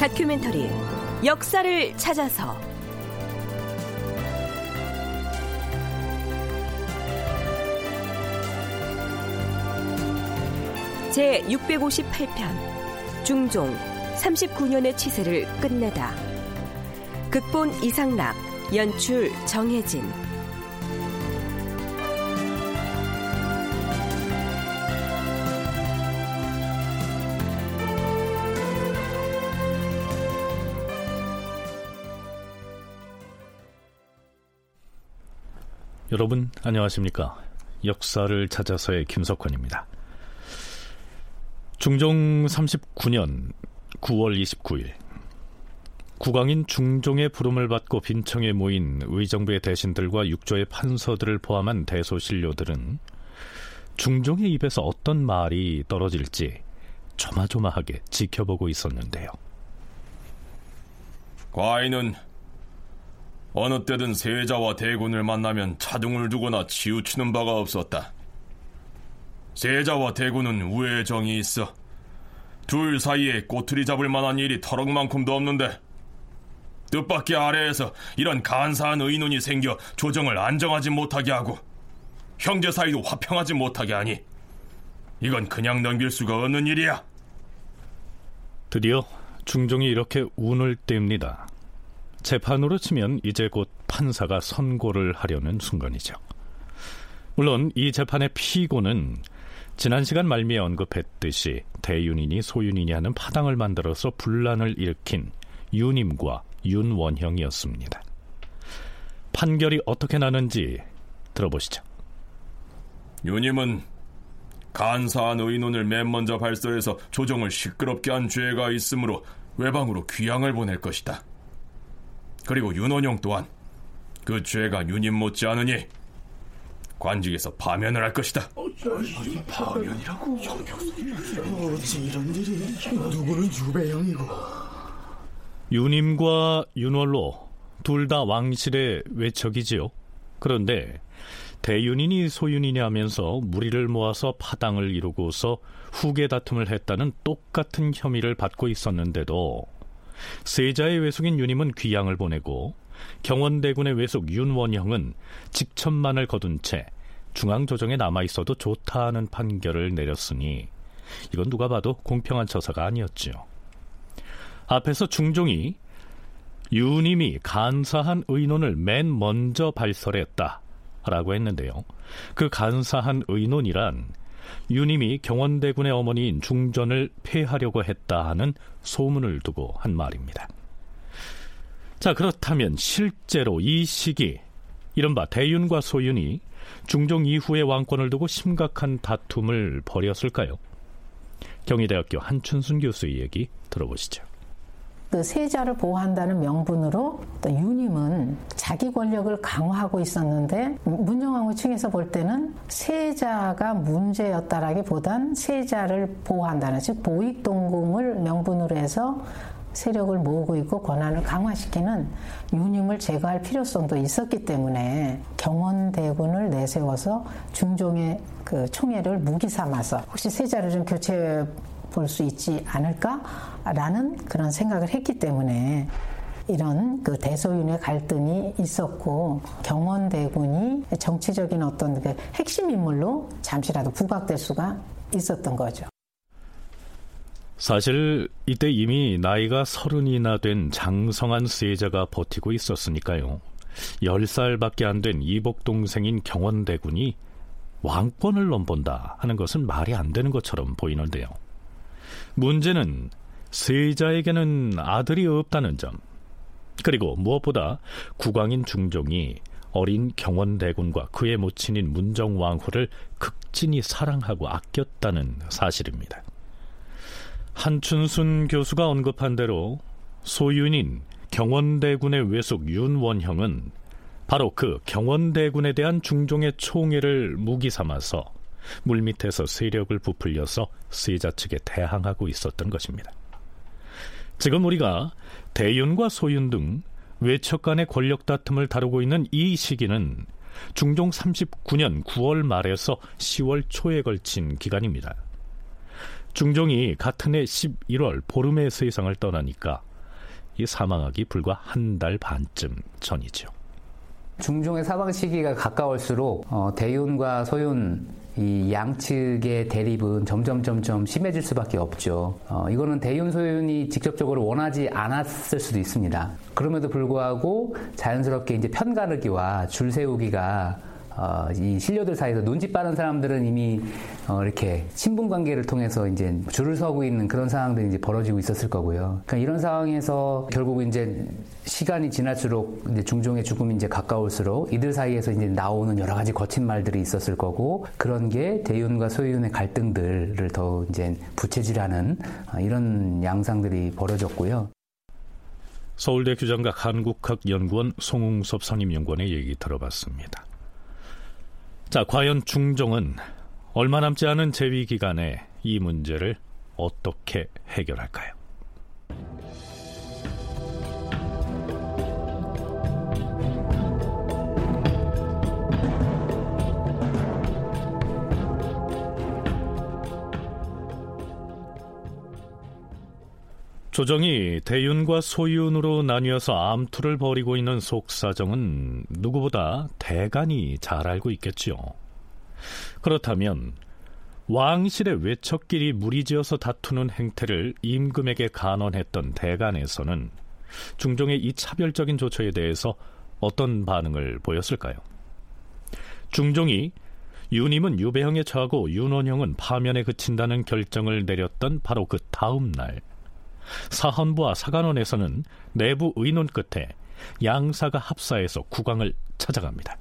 다큐멘터리 역사를 찾아서 제658편 중종 39년의 치세를 끝내다. 극본 이상락, 연출 정혜진. 여러분 안녕하십니까? 역사를 찾아서의 김석환입니다. 중종 39년 9월 29일 국왕인 중종의 부름을 받고 빈청에 모인 의정부의 대신들과 육조의 판서들을 포함한 대소신료들은 중종의 입에서 어떤 말이 떨어질지 조마조마하게 지켜보고 있었는데요. 과인은 어느 때든 세자와 대군을 만나면 차등을 두거나 치우치는 바가 없었다. 세자와 대군은 우애의 정이 있어 둘 사이에 꼬투리 잡을 만한 일이 터럭만큼도 없는데, 뜻밖의 아래에서 이런 간사한 의논이 생겨 조정을 안정하지 못하게 하고 형제 사이도 화평하지 못하게 하니 이건 그냥 넘길 수가 없는 일이야. 드디어 중종이 이렇게 운을 뗍니다. 재판으로 치면 이제 곧 판사가 선고를 하려는 순간이죠. 물론 이 재판의 피고는 지난 시간 말미에 언급했듯이 대윤이니 소윤이니 하는 파당을 만들어서 분란을 일으킨 윤임과 윤원형이었습니다. 판결이 어떻게 나는지 들어보시죠. 윤임은 간사한 의논을 맨 먼저 발설해서 조정을 시끄럽게 한 죄가 있으므로 외방으로 귀양을 보낼 것이다. 그리고 윤원형 또한 그 죄가 윤임 못지 않으니 관직에서 파면을 할 것이다. 아니, 파면이라고? 어찌 이런 일이. 누구는 유배형이고. 윤임과 윤원로 둘 다 왕실의 외척이지요. 그런데 대윤이니 소윤이니 하면서 무리를 모아서 파당을 이루고서 후계 다툼을 했다는 똑같은 혐의를 받고 있었는데도 세자의 외숙인 윤임은 귀양을 보내고 경원대군의 외숙 윤원형은 직천만을 거둔 채 중앙조정에 남아있어도 좋다는 판결을 내렸으니 이건 누가 봐도 공평한 처사가 아니었지요. 앞에서 중종이 윤임이 간사한 의논을 맨 먼저 발설했다 라고 했는데요. 그 간사한 의논이란 윤임이 경원대군의 어머니인 중전을 폐하려고 했다 하는 소문을 두고 한 말입니다. 자, 그렇다면 실제로 이 시기, 이른바 대윤과 소윤이 중종 이후의 왕권을 두고 심각한 다툼을 벌였을까요? 경희대학교 한춘순 교수의 얘기 들어보시죠. 그 세자를 보호한다는 명분으로 또 윤임은 자기 권력을 강화하고 있었는데, 문정왕후 측에서 볼 때는 세자가 문제였다라기보단 세자를 보호한다는, 즉 보익동궁을 명분으로 해서 세력을 모으고 있고 권한을 강화시키는 윤임을 제거할 필요성도 있었기 때문에 경원대군을 내세워서 중종의 그 총애를 무기 삼아서 혹시 세자를 좀 교체해 볼 수 있지 않을까라는 그런 생각을 했기 때문에 이런 그 대소윤의 갈등이 있었고, 경원대군이 정치적인 어떤 그 핵심 인물로 잠시라도 부각될 수가 있었던 거죠. 사실 이때 이미 나이가 30이나 된 장성한 세자가 버티고 있었으니까요. 10살밖에 안 된 이복 동생인 경원대군이 왕권을 넘본다 하는 것은 말이 안 되는 것처럼 보이는데요. 문제는 세자에게는 아들이 없다는 점, 그리고 무엇보다 국왕인 중종이 어린 경원대군과 그의 모친인 문정왕후를 극진히 사랑하고 아꼈다는 사실입니다. 한춘순 교수가 언급한 대로 소윤인 경원대군의 외숙 윤원형은 바로 그 경원대군에 대한 중종의 총애를 무기 삼아서 물밑에서 세력을 부풀려서 세자 측에 대항하고 있었던 것입니다. 지금 우리가 대윤과 소윤 등 외척 간의 권력 다툼을 다루고 있는 이 시기는 중종 39년 9월 말에서 10월 초에 걸친 기간입니다. 중종이 같은 해 11월 보름에 세상을 떠나니까 이 사망하기 불과 한 달 반쯤 전이죠. 중종의 사망 시기가 가까울수록 대윤과 소윤 이 양측의 대립은 점점 심해질 수밖에 없죠. 이거는 대윤 소윤이 직접적으로 원하지 않았을 수도 있습니다. 그럼에도 불구하고 자연스럽게 이제 편가르기와 줄 세우기가 이 신료들 사이에서 눈치 빠른 사람들은 이미 이렇게 친분 관계를 통해서 이제 줄을 서고 있는 그런 상황들이 이제 벌어지고 있었을 거고요. 그러니까 이런 상황에서 결국 이제 시간이 지날수록 이제 중종의 죽음이 이제 가까울수록 이들 사이에서 이제 나오는 여러 가지 거친 말들이 있었을 거고, 그런 게 대윤과 소윤의 갈등들을 더 이제 부채질하는 이런 양상들이 벌어졌고요. 서울대 규장각 한국학연구원 송웅섭 선임연구원의 얘기 들어봤습니다. 자, 과연 중종은 얼마 남지 않은 재위 기간에 이 문제를 어떻게 해결할까요? 조정이 대윤과 소윤으로 나뉘어서 암투를 벌이고 있는 속사정은 누구보다 대간이 잘 알고 있겠지요. 그렇다면 왕실의 외척끼리 무리지어서 다투는 행태를 임금에게 간언했던 대간에서는 중종의 이 차별적인 조처에 대해서 어떤 반응을 보였을까요? 중종이 윤임은 유배형에 처하고 윤원형은 파면에 그친다는 결정을 내렸던 바로 그 다음 날, 사헌부와 사간원에서는 내부 의논 끝에 양사가 합사해서 국왕을 찾아갑니다.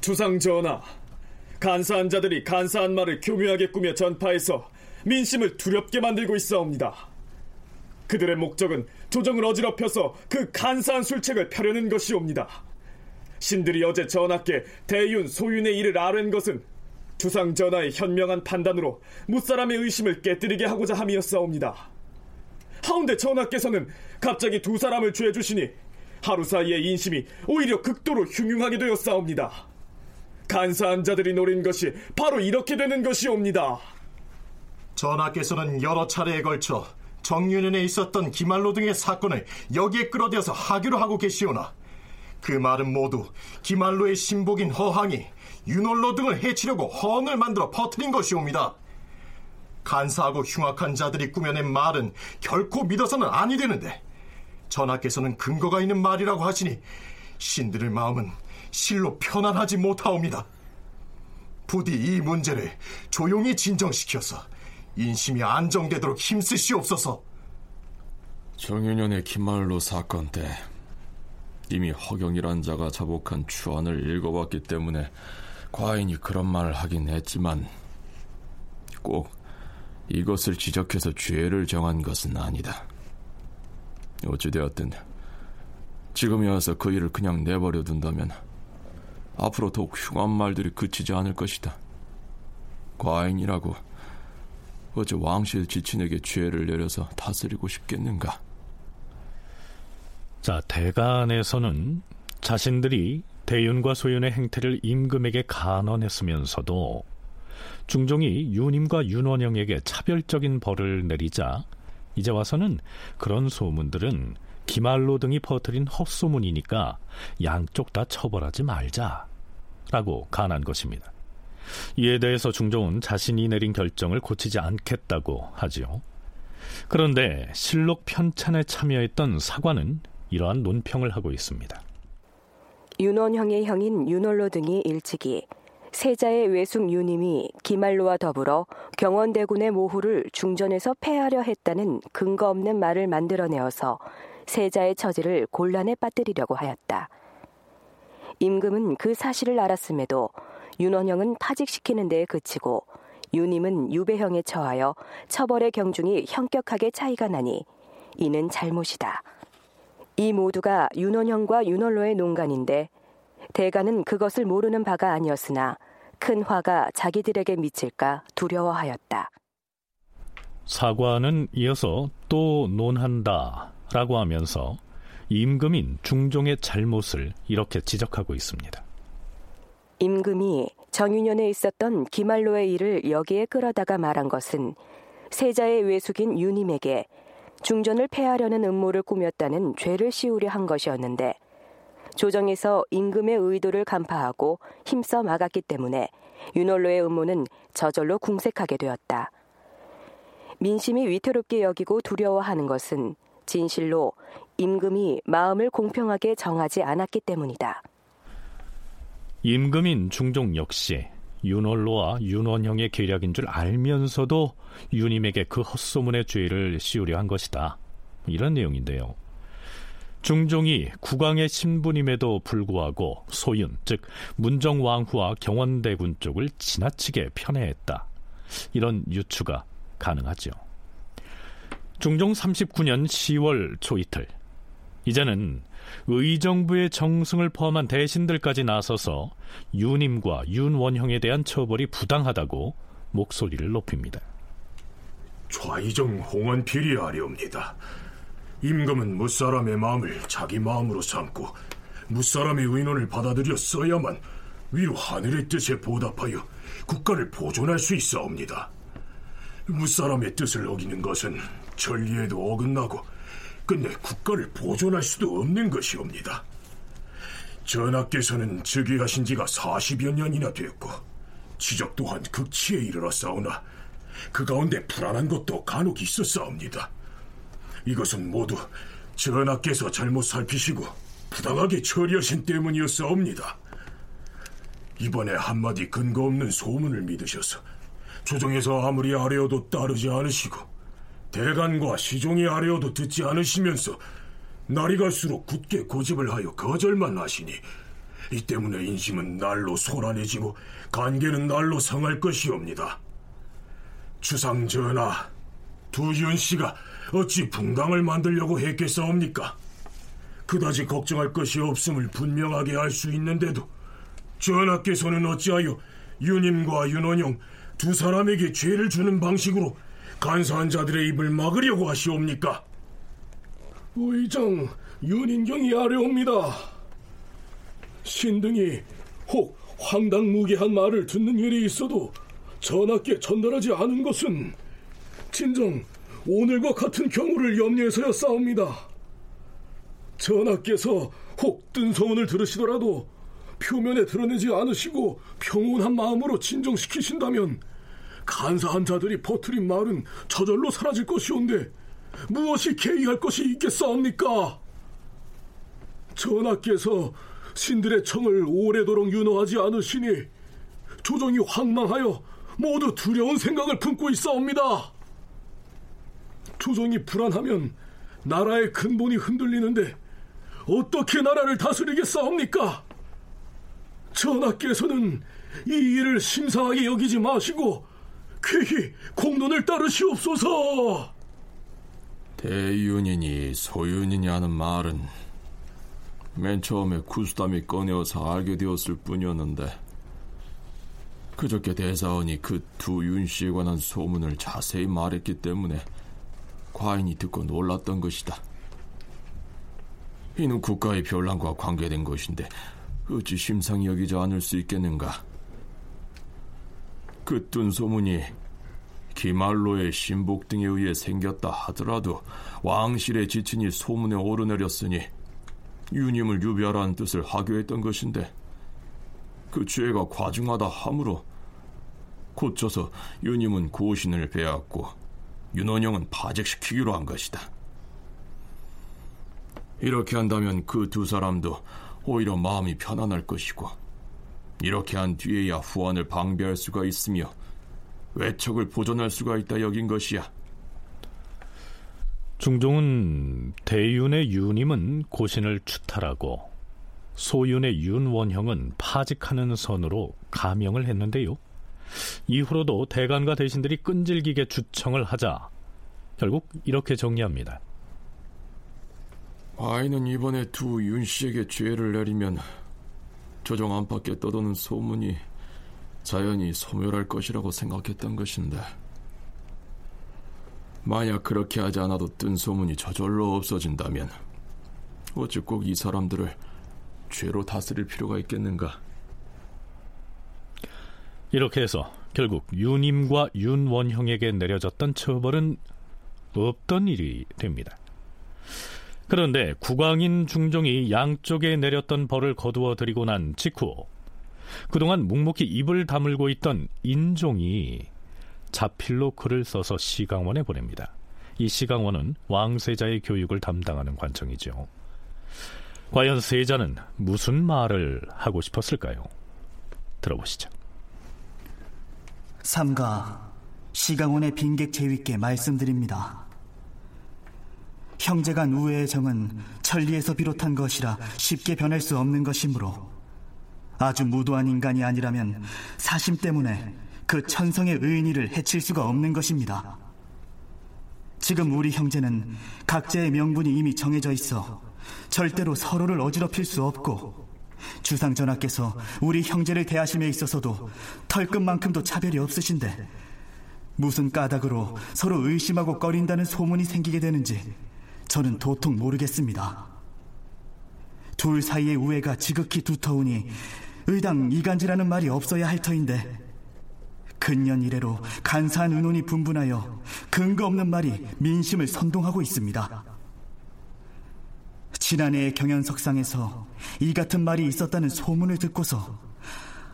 주상전하, 간사한 자들이 간사한 말을 교묘하게 꾸며 전파해서 민심을 두렵게 만들고 있사옵니다. 그들의 목적은 조정을 어지럽혀서 그 간사한 술책을 펴려는 것이옵니다. 신들이 어제 전하께 대윤, 소윤의 일을 아뢰는 것은 주상전하의 현명한 판단으로 무사람의 의심을 깨뜨리게 하고자 함이었사옵니다. 하운데 전하께서는 갑자기 두 사람을 죄해 주시니 하루 사이에 인심이 오히려 극도로 흉흉하게 되었사옵니다. 간사한 자들이 노린 것이 바로 이렇게 되는 것이옵니다. 전하께서는 여러 차례에 걸쳐 정유년에 있었던 김안로 등의 사건을 여기에 끌어들여서 하기로 하고 계시오나 그 말은 모두 김안로의 신복인 허항이 윤원로 등을 해치려고 허언을 만들어 퍼뜨린 것이옵니다. 간사하고 흉악한 자들이 꾸며낸 말은 결코 믿어서는 아니 되는데 전하께서는 근거가 있는 말이라고 하시니 신들의 마음은 실로 편안하지 못하옵니다. 부디 이 문제를 조용히 진정시켜서 인심이 안정되도록 힘쓰시옵소서. 정윤현의 김말로 사건 때 이미 허경이란 자가 자복한 추안을 읽어봤기 때문에 과인이 그런 말을 하긴 했지만 꼭 이것을 지적해서 죄를 정한 것은 아니다. 어찌되었든 지금에 와서 그 일을 그냥 내버려 둔다면 앞으로 더욱 흉한 말들이 그치지 않을 것이다. 과인이라고 어째 왕실 지친에게 죄를 내려서 다스리고 싶겠는가? 자, 대간에서는 자신들이 대윤과 소윤의 행태를 임금에게 간언했으면서도 중종이 윤임과 윤원형에게 차별적인 벌을 내리자 이제 와서는 그런 소문들은 김안로 등이 퍼뜨린 헛소문이니까 양쪽 다 처벌하지 말자라고 간한 것입니다. 이에 대해서 중종은 자신이 내린 결정을 고치지 않겠다고 하지요. 그런데 실록 편찬에 참여했던 사관은 이러한 논평을 하고 있습니다. 윤원형의 형인 윤원로 등이 일찍이 세자의 외숙 윤임이 김안로와 더불어 경원대군의 모후를 중전에서 폐하려 했다는 근거 없는 말을 만들어내어서 세자의 처지를 곤란에 빠뜨리려고 하였다. 임금은 그 사실을 알았음에도 윤원형은 파직시키는 데에 그치고 윤임은 유배형에 처하여 처벌의 경중이 형격하게 차이가 나니 이는 잘못이다. 이 모두가 윤원형과 윤원로의 농간인데 대가는 그것을 모르는 바가 아니었으나 큰 화가 자기들에게 미칠까 두려워하였다. 사관은 이어서 또 논한다 라고 하면서 임금인 중종의 잘못을 이렇게 지적하고 있습니다. 임금이 정윤현에 있었던 김안로의 일을 여기에 끌어다가 말한 것은 세자의 외숙인 윤임에게 중전을 폐하려는 음모를 꾸몄다는 죄를 씌우려 한 것이었는데 조정에서 임금의 의도를 간파하고 힘써 막았기 때문에 윤원로의 음모는 저절로 궁색하게 되었다. 민심이 위태롭게 여기고 두려워하는 것은 진실로 임금이 마음을 공평하게 정하지 않았기 때문이다. 임금인 중종 역시 윤원로와 윤원형의 계략인 줄 알면서도 윤임에게 그 헛소문의 죄를 씌우려 한 것이다. 이런 내용인데요. 중종이 국왕의 신분임에도 불구하고 소윤, 즉 문정왕후와 경원대군 쪽을 지나치게 편애했다. 이런 유추가 가능하죠. 중종 39년 10월 초이틀, 이제는 의정부의 정승을 포함한 대신들까지 나서서 윤임과 윤원형에 대한 처벌이 부당하다고 목소리를 높입니다. 좌의정 홍언필이 아뢰옵니다. 임금은 무사람의 마음을 자기 마음으로 삼고 무사람의 의논을 받아들여 써야만 위로 하늘의 뜻에 보답하여 국가를 보존할 수 있사옵니다. 무사람의 뜻을 어기는 것은 전리에도 어긋나고 끝내 국가를 보존할 수도 없는 것이옵니다. 전하께서는 즉위하신 지가 40여 년이나 되었고 지적 또한 극치에 이르렀사오나 그 가운데 불안한 것도 간혹 있었사옵니다. 이것은 모두 전하께서 잘못 살피시고 부당하게 처리하신 때문이었사옵니다. 이번에 한마디 근거 없는 소문을 믿으셔서 조정에서 아무리 아뢰어도 따르지 않으시고 대간과 시종이 아뢰어도 듣지 않으시면서 날이 갈수록 굳게 고집을 하여 거절만 하시니 이 때문에 인심은 날로 소란해지고 관계는 날로 상할 것이옵니다. 주상 전하, 두윤 씨가 어찌 붕당을 만들려고 했겠사옵니까? 그다지 걱정할 것이 없음을 분명하게 알 수 있는데도 전하께서는 어찌하여 윤임과 윤원형 두 사람에게 죄를 주는 방식으로 간사한 자들의 입을 막으려고 하시옵니까? 의정 윤인경이 아뢰옵니다. 신등이 혹 황당무계한 말을 듣는 일이 있어도 전하께 전달하지 않은 것은 진정 오늘과 같은 경우를 염려해서였사옵니다. 전하께서 혹 뜬 소문을 들으시더라도 표면에 드러내지 않으시고 평온한 마음으로 진정시키신다면 간사한 자들이 퍼뜨린 말은 저절로 사라질 것이온데 무엇이 개의할 것이 있겠사옵니까? 전하께서 신들의 청을 오래도록 윤호하지 않으시니 조정이 황망하여 모두 두려운 생각을 품고 있사옵니다. 조정이 불안하면 나라의 근본이 흔들리는데 어떻게 나라를 다스리겠사옵니까? 전하께서는 이 일을 심상하게 여기지 마시고 쾌히 공론을 따르시옵소서. 대윤이니 소윤이니 하는 말은 맨 처음에 구수담이 꺼내어서 알게 되었을 뿐이었는데 그저께 대사원이 그 두 윤씨에 관한 소문을 자세히 말했기 때문에 과인이 듣고 놀랐던 것이다. 이는 국가의 변란과 관계된 것인데 어찌 심상히 여기지 않을 수 있겠는가? 그 뜬 소문이 김안로의 신복 등에 의해 생겼다 하더라도 왕실의 지친이 소문에 오르내렸으니 윤임을 유배하라는 뜻을 하교했던 것인데 그 죄가 과중하다 하므로 고쳐서 윤임은 고신을 배웠고 윤원형은 파직시키기로 한 것이다. 이렇게 한다면 그 두 사람도 오히려 마음이 편안할 것이고 이렇게 한 뒤에야 후환을 방비할 수가 있으며 외척을 보존할 수가 있다 여긴 것이야. 중종은 대윤의 윤임은 고신을 추탈하고 소윤의 윤원형은 파직하는 선으로 가명을 했는데요. 이후로도 대간과 대신들이 끈질기게 주청을 하자 결국 이렇게 정리합니다. 아이는 이번에 두 윤씨에게 죄를 내리면 조정 안팎에 떠도는 소문이 자연히 소멸할 것이라고 생각했던 것인데, 만약 그렇게 하지 않아도 뜬 소문이 저절로 없어진다면 어찌 꼭 이 사람들을 죄로 다스릴 필요가 있겠는가. 이렇게 해서 결국 윤임과 윤원형에게 내려졌던 처벌은 없던 일이 됩니다. 그런데 국왕인 중종이 양쪽에 내렸던 벌을 거두어들이고 난 직후 그동안 묵묵히 입을 다물고 있던 인종이 자필로 글을 써서 시강원에 보냅니다. 이 시강원은 왕세자의 교육을 담당하는 관청이죠. 과연 세자는 무슨 말을 하고 싶었을까요? 들어보시죠. 삼가 시강원의 빈객 제위께 말씀드립니다. 형제간 우애의 정은 천리에서 비롯한 것이라 쉽게 변할 수 없는 것이므로 아주 무도한 인간이 아니라면 사심 때문에 그 천성의 의인이를 해칠 수가 없는 것입니다. 지금 우리 형제는 각자의 명분이 이미 정해져 있어 절대로 서로를 어지럽힐 수 없고, 주상 전하께서 우리 형제를 대하심에 있어서도 털끝만큼도 차별이 없으신데 무슨 까닭으로 서로 의심하고 꺼린다는 소문이 생기게 되는지 저는 도통 모르겠습니다. 둘 사이의 우애가 지극히 두터우니 의당 이간질하는 말이 없어야 할 터인데 근년 이래로 간사한 의논이 분분하여 근거 없는 말이 민심을 선동하고 있습니다. 지난해의 경연석상에서 이 같은 말이 있었다는 소문을 듣고서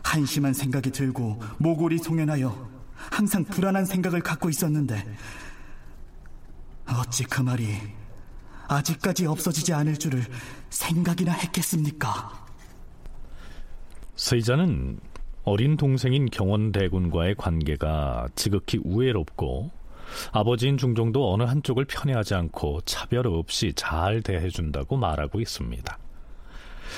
한심한 생각이 들고 모골이 송연하여 항상 불안한 생각을 갖고 있었는데 어찌 그 말이 아직까지 없어지지 않을 줄을 생각이나 했겠습니까? 세자는 어린 동생인 경원대군과의 관계가 지극히 우애롭고 아버지인 중종도 어느 한쪽을 편애하지 않고 차별 없이 잘 대해준다고 말하고 있습니다.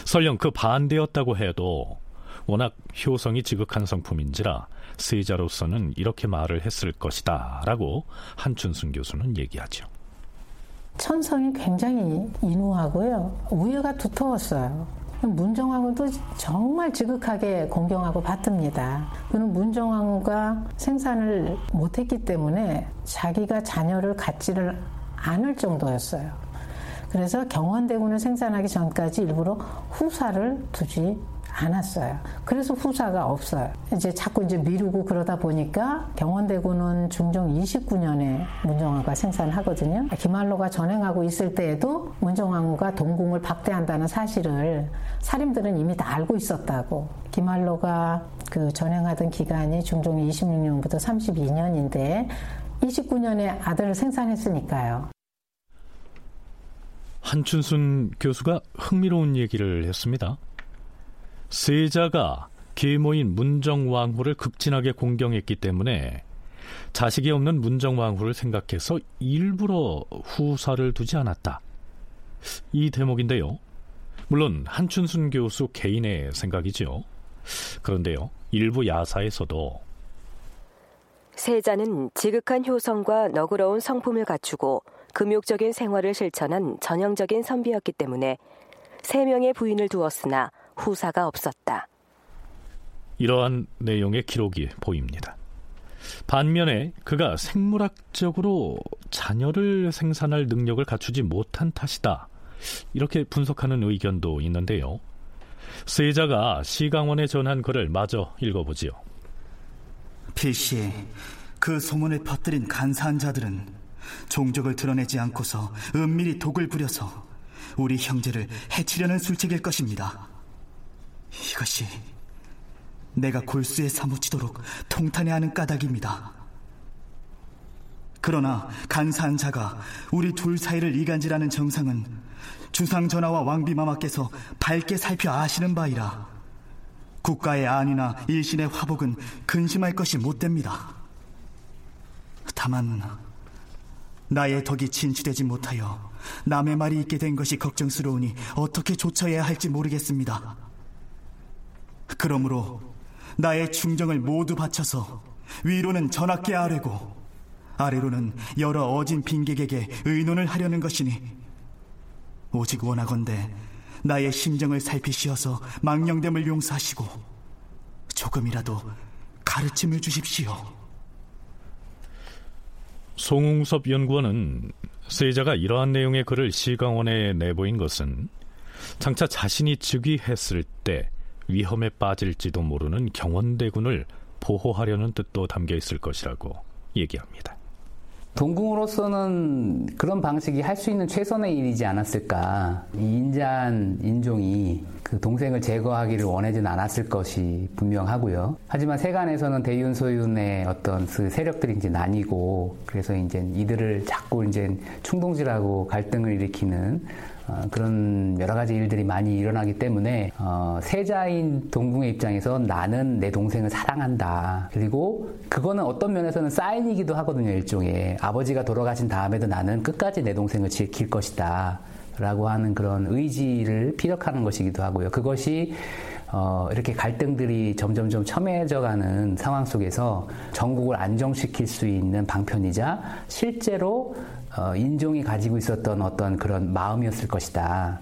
설령 그 반대였다고 해도 워낙 효성이 지극한 성품인지라 세자로서는 이렇게 말을 했을 것이다 라고 한춘순 교수는 얘기하죠. 천성이 굉장히 인후하고요, 우애가 두터웠어요. 문정왕후도 정말 지극하게 공경하고 받듭니다. 그는 문정왕후가 생산을 못했기 때문에 자기가 자녀를 갖지를 않을 정도였어요. 그래서 경원대군을 생산하기 전까지 일부러 후사를 두지 않았어요. 그래서 후사가 없어요. 자꾸 미루고 그러다 보니까 경원대군은 중종 29년에 문정왕후가 생산하거든요. 김안로가 전행하고 있을 때에도 문정왕후가 동궁을 박대한다는 사실을 사림들은 이미 다 알고 있었다고. 김안로가 그 전행하던 기간이 중종 26년부터 32년인데 29년에 아들을 생산했으니까요. 한춘순 교수가 흥미로운 얘기를 했습니다. 세자가 계모인 문정왕후를 극진하게 공경했기 때문에 자식이 없는 문정왕후를 생각해서 일부러 후사를 두지 않았다, 이 대목인데요. 물론 한춘순 교수 개인의 생각이죠. 그런데요, 일부 야사에서도 세자는 지극한 효성과 너그러운 성품을 갖추고 금욕적인 생활을 실천한 전형적인 선비였기 때문에 3명의 부인을 두었으나 후사가 없었다, 이러한 내용의 기록이 보입니다. 반면에 그가 생물학적으로 자녀를 생산할 능력을 갖추지 못한 탓이다, 이렇게 분석하는 의견도 있는데요. 세자가 시강원에 전한 글을 마저 읽어보지요. 필시 그 소문을 퍼뜨린 간사한 자들은 종족을 드러내지 않고서 은밀히 독을 부려서 우리 형제를 해치려는 술책일 것입니다. 이것이 내가 골수에 사무치도록 통탄해하는 까닭입니다. 그러나 간사한 자가 우리 둘 사이를 이간질하는 정상은 주상전하와 왕비마마께서 밝게 살펴 아시는 바이라 국가의 안위나 일신의 화복은 근심할 것이 못됩니다. 다만 나의 덕이 진취되지 못하여 남의 말이 있게 된 것이 걱정스러우니 어떻게 조처해야 할지 모르겠습니다. 그러므로 나의 충정을 모두 바쳐서 위로는 전학계 아래고 아래로는 여러 어진 빈객에게 의논을 하려는 것이니 오직 원하건대 나의 심정을 살피시어서 망령됨을 용서하시고 조금이라도 가르침을 주십시오. 송웅섭 연구원은 세자가 이러한 내용의 글을 시강원에 내보인 것은 장차 자신이 즉위했을 때 위험에 빠질지도 모르는 경원대군을 보호하려는 뜻도 담겨있을 것이라고 얘기합니다. 동궁으로서는 그런 방식이 할 수 있는 최선의 일이지 않았을까. 이 인자한 인종이 그 동생을 제거하기를 원하진 않았을 것이 분명하고요. 하지만 세간에서는 대윤, 소윤의 어떤 그 세력들이 이제 나뉘고, 그래서 이제 이들을 자꾸 이제 충동질하고 갈등을 일으키는 그런 여러 가지 일들이 많이 일어나기 때문에 세자인 동궁의 입장에서 나는 내 동생을 사랑한다. 그리고 그거는 어떤 면에서는 사인이기도 하거든요. 일종의 아버지가 돌아가신 다음에도 나는 끝까지 내 동생을 지킬 것이다 라고 하는 그런 의지를 피력하는 것이기도 하고요. 그것이 이렇게 갈등들이 점점 첨예해져가는 상황 속에서 전국을 안정시킬 수 있는 방편이자 실제로 인종이 가지고 있었던 어떤 그런 마음이었을 것이다.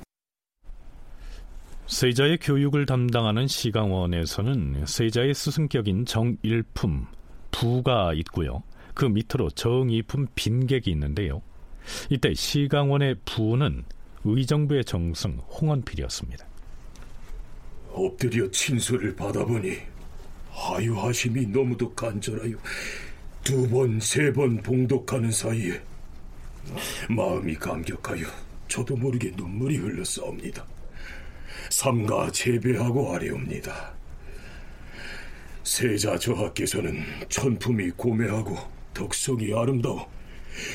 세자의 교육을 담당하는 시강원에서는 세자의 스승격인 정일품, 부가 있고요. 그 밑으로 정이품, 빈객이 있는데요. 이때 시강원의 부는 의정부의 정승 홍언필이었습니다. 엎드려 친서를 받아보니 하유하심이 너무도 간절하여 두 번, 세 번 봉독하는 사이에 마음이 감격하여 저도 모르게 눈물이 흘렀사옵니다. 삼가 재배하고 아뢰옵니다. 세자 저하께서는 천품이 고매하고 덕성이 아름다워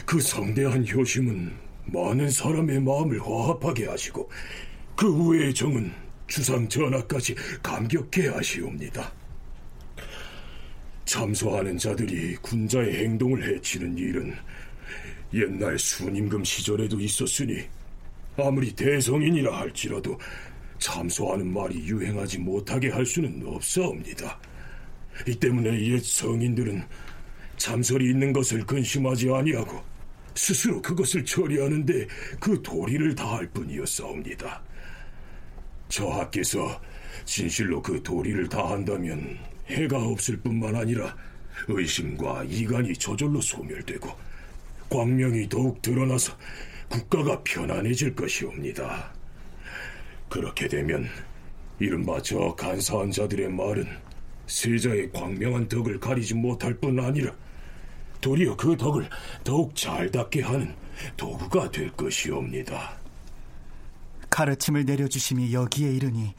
그 성대한 효심은 많은 사람의 마음을 화합하게 하시고 그 우애의 정은 주상 전하까지 감격해 하시옵니다. 참소하는 자들이 군자의 행동을 해치는 일은 옛날 순임금 시절에도 있었으니 아무리 대성인이라 할지라도 참소하는 말이 유행하지 못하게 할 수는 없사옵니다. 이 때문에 옛 성인들은 참설이 있는 것을 근심하지 아니하고 스스로 그것을 처리하는 데 그 도리를 다할 뿐이었사옵니다. 저하께서 진실로 그 도리를 다한다면 해가 없을 뿐만 아니라 의심과 이간이 저절로 소멸되고 광명이 더욱 드러나서 국가가 편안해질 것이옵니다. 그렇게 되면 이른바 저 간사한 자들의 말은 세자의 광명한 덕을 가리지 못할 뿐 아니라 도리어 그 덕을 더욱 잘 닦게 하는 도구가 될 것이옵니다. 가르침을 내려주심이 여기에 이르니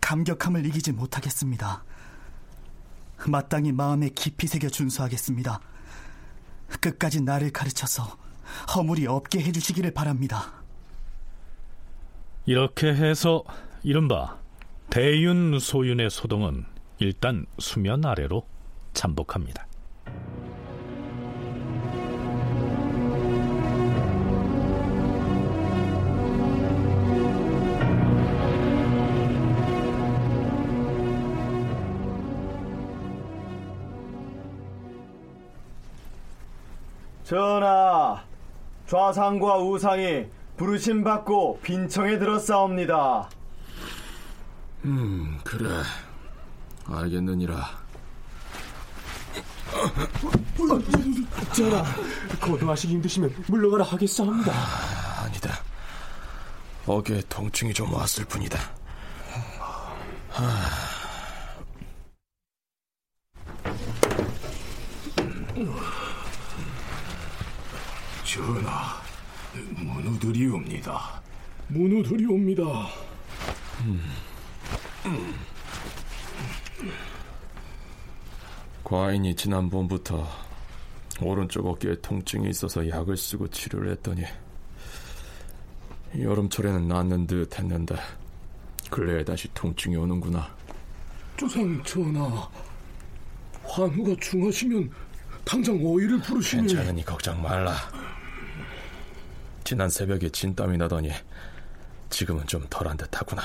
감격함을 이기지 못하겠습니다. 마땅히 마음에 깊이 새겨 준수하겠습니다. 끝까지 나를 가르쳐서 허물이 없게 해주시기를 바랍니다. 이렇게 해서 이른바 대윤, 소윤의 소동은 일단 수면 아래로 잠복합니다. 전하, 좌상과 우상이 부르심받고 빈청에 들었사옵니다. 그래, 알겠느니라. 전하, 거동하시기 힘드시면 물러가라 하겠사옵니다. 아니다, 어깨에 통증이 좀 왔을 뿐이다. 전하, 문우들이옵니다. 문우들이옵니다. 과인이 지난 봄부터 오른쪽 어깨에 통증이 있어서 약을 쓰고 치료를 했더니 여름철에는 낫는 듯 했는데 근래에 다시 통증이 오는구나. 조상 전하, 환우가 중하시면 당장 어이를 부르시면... 괜찮으니 걱정 말라. 지난 새벽에 진땀이 나더니 지금은 좀 덜한 듯하구나.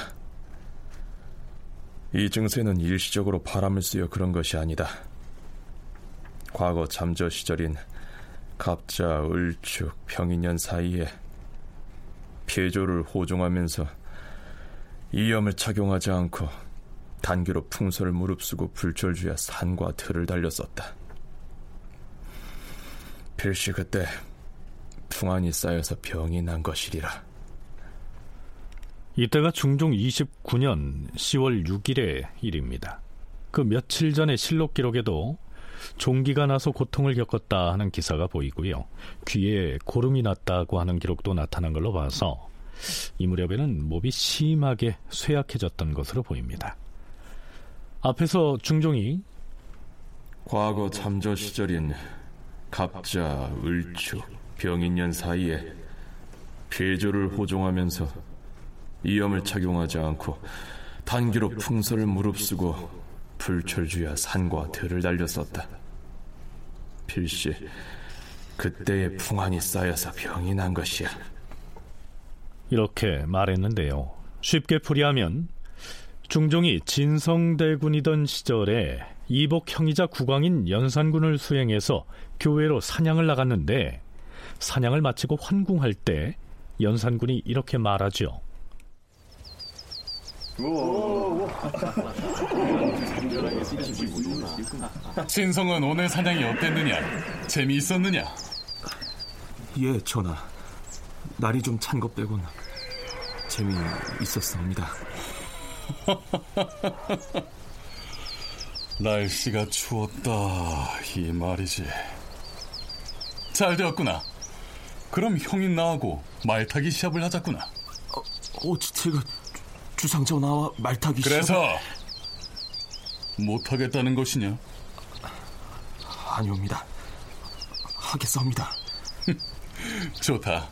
이 증세는 일시적으로 바람을 쐬어 그런 것이 아니다. 과거 잠저 시절인 갑자, 을축, 병인년 사이에 폐조를 호종하면서 이염을 착용하지 않고 단기로 풍설을 무릅쓰고 불철주야 산과 들을 달렸었다. 필시 그때 풍안이 쌓여서 병이 난 것이리라. 이때가 중종 29년 10월 6일의 일입니다. 그 며칠 전의 실록 기록에도 종기가 나서 고통을 겪었다 하는 기사가 보이고요, 귀에 고름이 났다고 하는 기록도 나타난 걸로 봐서 이 무렵에는 몸이 심하게 쇠약해졌던 것으로 보입니다. 앞에서 중종이 과거 잠저 시절인 갑자, 을축, 병인년 사이에 폐조를 호종하면서 이염을 착용하지 않고 단기로 풍설을 무릅쓰고 불철주야 산과 들을 달렸었다. 필시 그때의 풍안이 쌓여서 병이 난 것이야. 이렇게 말했는데요, 쉽게 풀이하면 중종이 진성대군이던 시절에 이복형이자 국왕인 연산군을 수행해서 교외로 사냥을 나갔는데, 사냥을 마치고 환궁할 때 연산군이 이렇게 말하죠. 진성은 오늘 사냥이 어땠느냐? 재미있었느냐? 예, 전하. 날이 좀 찬 것 빼곤 재미있었습니다. 날씨가 추웠다 이 말이지. 잘 되었구나. 그럼 형인 나하고 말타기 시합을 하자꾸나. 제가 주상전하와 말타기 시합을... 그래서 못하겠다는 것이냐? 아니옵니다. 하겠사옵니다. 좋다.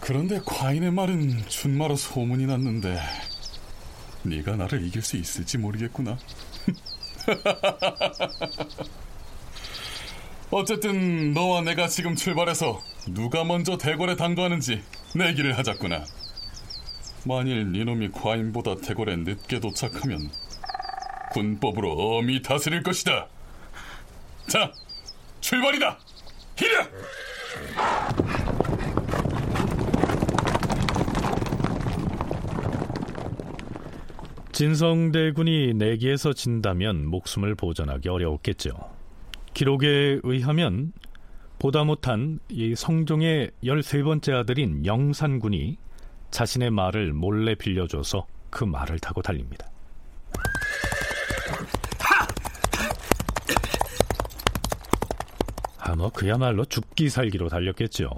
그런데 과인의 말은 준마로 소문이 났는데 네가 나를 이길 수 있을지 모르겠구나. 어쨌든 너와 내가 지금 출발해서 누가 먼저 대궐에 당도하는지 내기를 하자꾸나. 만일 니놈이 과인보다 대궐에 늦게 도착하면 군법으로 엄히 다스릴 것이다. 자, 출발이다. 히랴! 진성대군이 내기에서 진다면 목숨을 보전하기 어려웠겠죠. 기록에 의하면 보다 못한 이 성종의 13번째 아들인 영산군이 자신의 말을 몰래 빌려줘서 그 말을 타고 달립니다. 그야말로 죽기 살기로 달렸겠죠.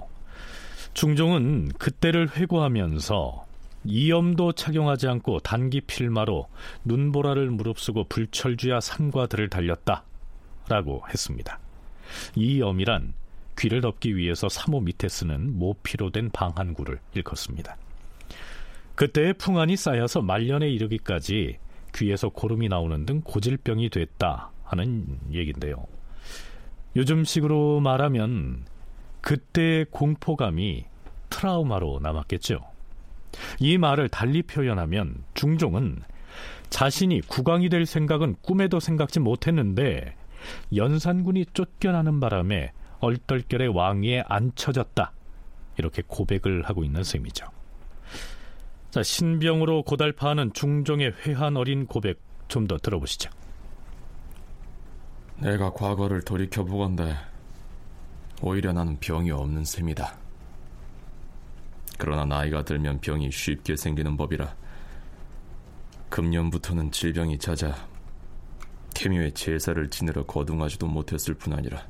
중종은 그때를 회고하면서 이염도 착용하지 않고 단기 필마로 눈보라를 무릅쓰고 불철주야 산과 들을 달렸다 라고 했습니다. 이염이란 귀를 덮기 위해서 사모 밑에 쓰는 모피로 된 방한구를 일컫습니다. 그때의 풍안이 쌓여서 말년에 이르기까지 귀에서 고름이 나오는 등 고질병이 됐다 하는 얘기인데요, 요즘식으로 말하면 그때의 공포감이 트라우마로 남았겠죠. 이 말을 달리 표현하면 중종은 자신이 국왕이 될 생각은 꿈에도 생각지 못했는데 연산군이 쫓겨나는 바람에 얼떨결에 왕위에 앉혀졌다, 이렇게 고백을 하고 있는 셈이죠. 자, 신병으로 고달파하는 중종의 회한 어린 고백 좀 더 들어보시죠. 내가 과거를 돌이켜보건대 오히려 나는 병이 없는 셈이다. 그러나 나이가 들면 병이 쉽게 생기는 법이라 금년부터는 질병이 잦아 태묘의 제사를 지내러 거둥하지도 못했을 뿐 아니라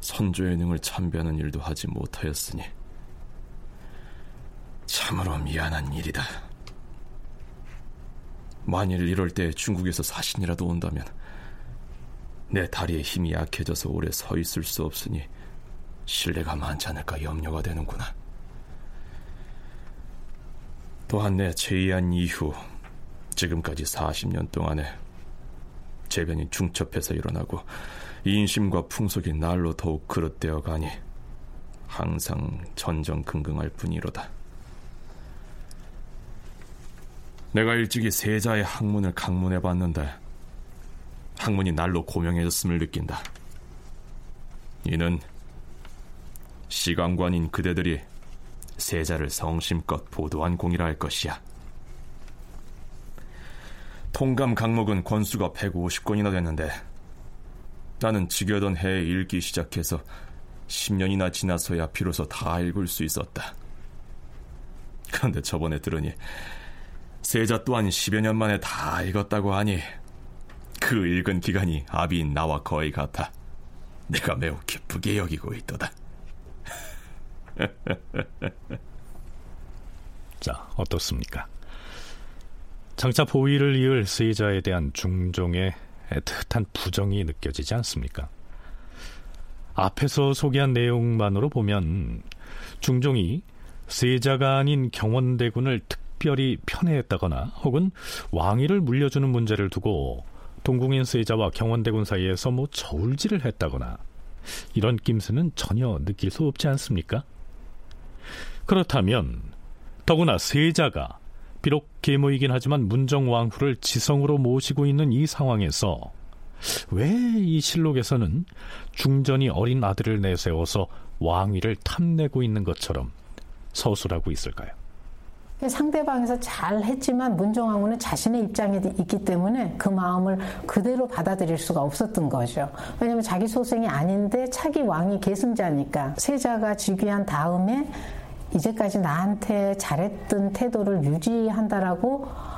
선조의 능을 참배하는 일도 하지 못하였으니 참으로 미안한 일이다. 만일 이럴 때 중국에서 사신이라도 온다면 내 다리에 힘이 약해져서 오래 서 있을 수 없으니 신뢰가 많지 않을까 염려가 되는구나. 또한 내 재위한 이후 지금까지 40년 동안에 재변이 중첩해서 일어나고 인심과 풍속이 날로 더욱 그릇되어 가니 항상 전전긍긍할 뿐이로다. 내가 일찍이 세자의 학문을 강문해봤는데 학문이 날로 고명해졌음을 느낀다. 이는 시강관인 그대들이 세자를 성심껏 보도한 공이라 할 것이야. 통감 강목은 권수가 150권이나 됐는데 나는 지겨던 해에 읽기 시작해서 10년이나 지나서야 비로소 다 읽을 수 있었다. 그런데 저번에 들으니 세자 또한 10여 년 만에 다 읽었다고 하니 그 읽은 기간이 아비인 나와 거의 같아 내가 매우 기쁘게 여기고 있도다. 자, 어떻습니까? 장차 보위를 이을 세자에 대한 중종의 애틋한 부정이 느껴지지 않습니까? 앞에서 소개한 내용만으로 보면 중종이 세자가 아닌 경원대군을 특별히 편애했다거나 혹은 왕위를 물려주는 문제를 두고 동궁인 세자와 경원대군 사이에서 저울질을 했다거나 이런 낌새는 전혀 느낄 수 없지 않습니까? 그렇다면 더구나 세자가 비록 계모이긴 하지만 문정왕후를 지성으로 모시고 있는 이 상황에서 왜 이 실록에서는 중전이 어린 아들을 내세워서 왕위를 탐내고 있는 것처럼 서술하고 있을까요? 상대방에서 잘했지만 문정왕후는 자신의 입장에 있기 때문에 그 마음을 그대로 받아들일 수가 없었던 거죠. 왜냐하면 자기 소생이 아닌데 차기 왕이 계승자니까 세자가 즉위한 다음에 이제까지 나한테 잘했던 태도를 유지한다라고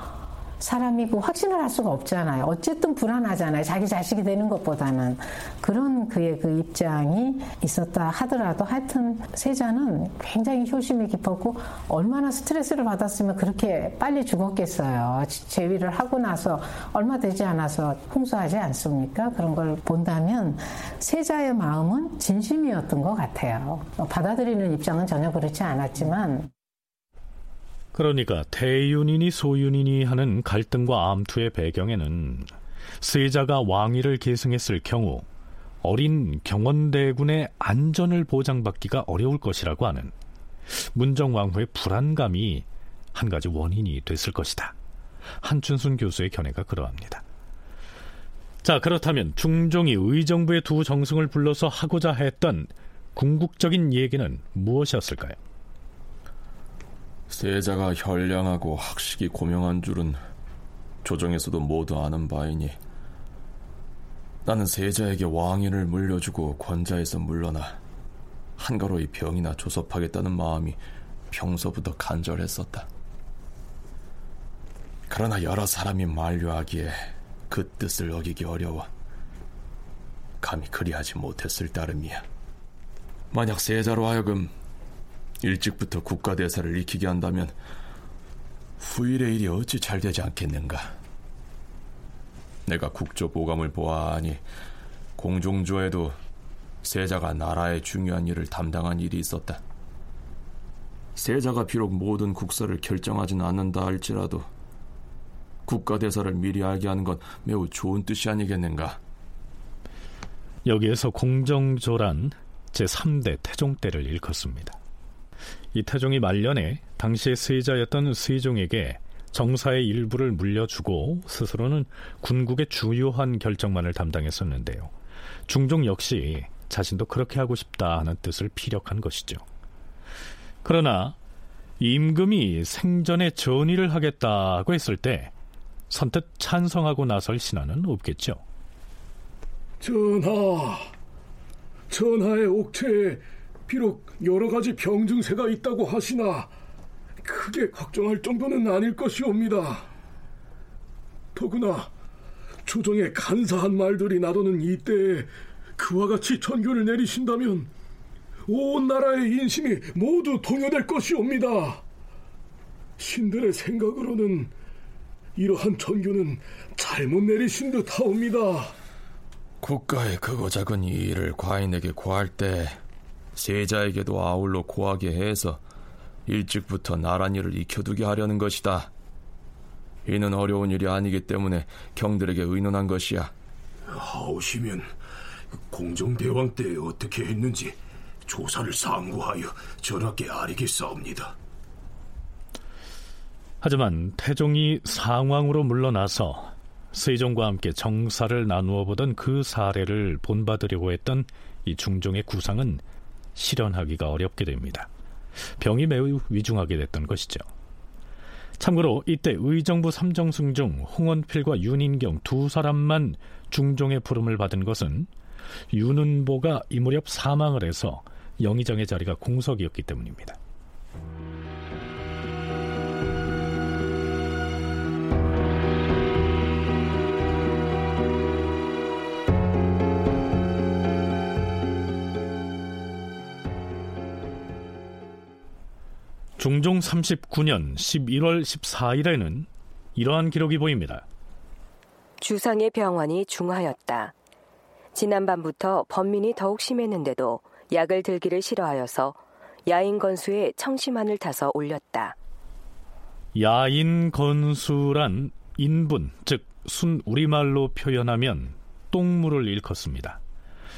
사람이 확신을 할 수가 없잖아요. 어쨌든 불안하잖아요. 자기 자식이 되는 것보다는. 그런 그의 그 입장이 있었다 하더라도 하여튼 세자는 굉장히 효심이 깊었고 얼마나 스트레스를 받았으면 그렇게 빨리 죽었겠어요. 재위를 하고 나서 얼마 되지 않아서 풍수하지 않습니까? 그런 걸 본다면 세자의 마음은 진심이었던 것 같아요. 받아들이는 입장은 전혀 그렇지 않았지만 그러니까 대윤이니 소윤이니 하는 갈등과 암투의 배경에는 세자가 왕위를 계승했을 경우 어린 경원대군의 안전을 보장받기가 어려울 것이라고 하는 문정왕후의 불안감이 한 가지 원인이 됐을 것이다. 한춘순 교수의 견해가 그러합니다. 자, 그렇다면 중종이 의정부의 두 정승을 불러서 하고자 했던 궁극적인 얘기는 무엇이었을까요? 세자가 현량하고 학식이 고명한 줄은 조정에서도 모두 아는 바이니 나는 세자에게 왕위를 물려주고 권좌에서 물러나 한가로이 병이나 조섭하겠다는 마음이 평소부터 간절했었다. 그러나 여러 사람이 만류하기에 그 뜻을 어기기 어려워 감히 그리하지 못했을 따름이야. 만약 세자로 하여금 일찍부터 국가대사를 익히게 한다면 후일의 일이 어찌 잘 되지 않겠는가. 내가 국조보감을 보아하니 공종조에도 세자가 나라의 중요한 일을 담당한 일이 있었다. 세자가 비록 모든 국사를 결정하진 않는다 할지라도 국가대사를 미리 알게 하는 건 매우 좋은 뜻이 아니겠는가. 여기에서 공정조란 제3대 태종 때를 일컫습니다. 이 태종이 말년에 당시의 세자였던 세종에게 정사의 일부를 물려주고 스스로는 군국의 주요한 결정만을 담당했었는데요. 중종 역시 자신도 그렇게 하고 싶다 하는 뜻을 피력한 것이죠. 그러나 임금이 생전에 전위를 하겠다고 했을 때 선뜻 찬성하고 나설 신하는 없겠죠. 전하의 옥체에 비록 여러 가지 병증세가 있다고 하시나 크게 걱정할 정도는 아닐 것이옵니다. 더구나 조정의 간사한 말들이 나도는 이때에 그와 같이 전교를 내리신다면 온 나라의 인심이 모두 동요될 것이옵니다. 신들의 생각으로는 이러한 전교는 잘못 내리신 듯 하옵니다. 국가의 크고 작은 이의를 과인에게 고할 때 세자에게도 아울러 고하게 해서 일찍부터 나란히를 익혀두게 하려는 것이다. 이는 어려운 일이 아니기 때문에 경들에게 의논한 것이야. 하오시면 공정대왕 때 어떻게 했는지 조사를 상고하여 전하께 아뢰겠사옵니다. 하지만 태종이 상왕으로 물러나서 세종과 함께 정사를 나누어 보던 그 사례를 본받으려고 했던 이 중종의 구상은 실현하기가 어렵게 됩니다. 병이 매우 위중하게 됐던 것이죠. 참고로 이때 의정부 삼정승 중 홍언필과 윤인경 두 사람만 중종의 부름을 받은 것은 윤은보가 이 무렵 사망을 해서 영의정의 자리가 공석이었기 때문입니다. 중종 39년 11월 14일에는 이러한 기록이 보입니다. 주상의 병환이 중하였다. 지난밤부터 번민이 더욱 심했는데도 약을 들기를 싫어하여서 야인 건수에 청심환을 타서 올렸다. 야인 건수란 인분, 즉 순 우리말로 표현하면 똥물을 일컫습니다.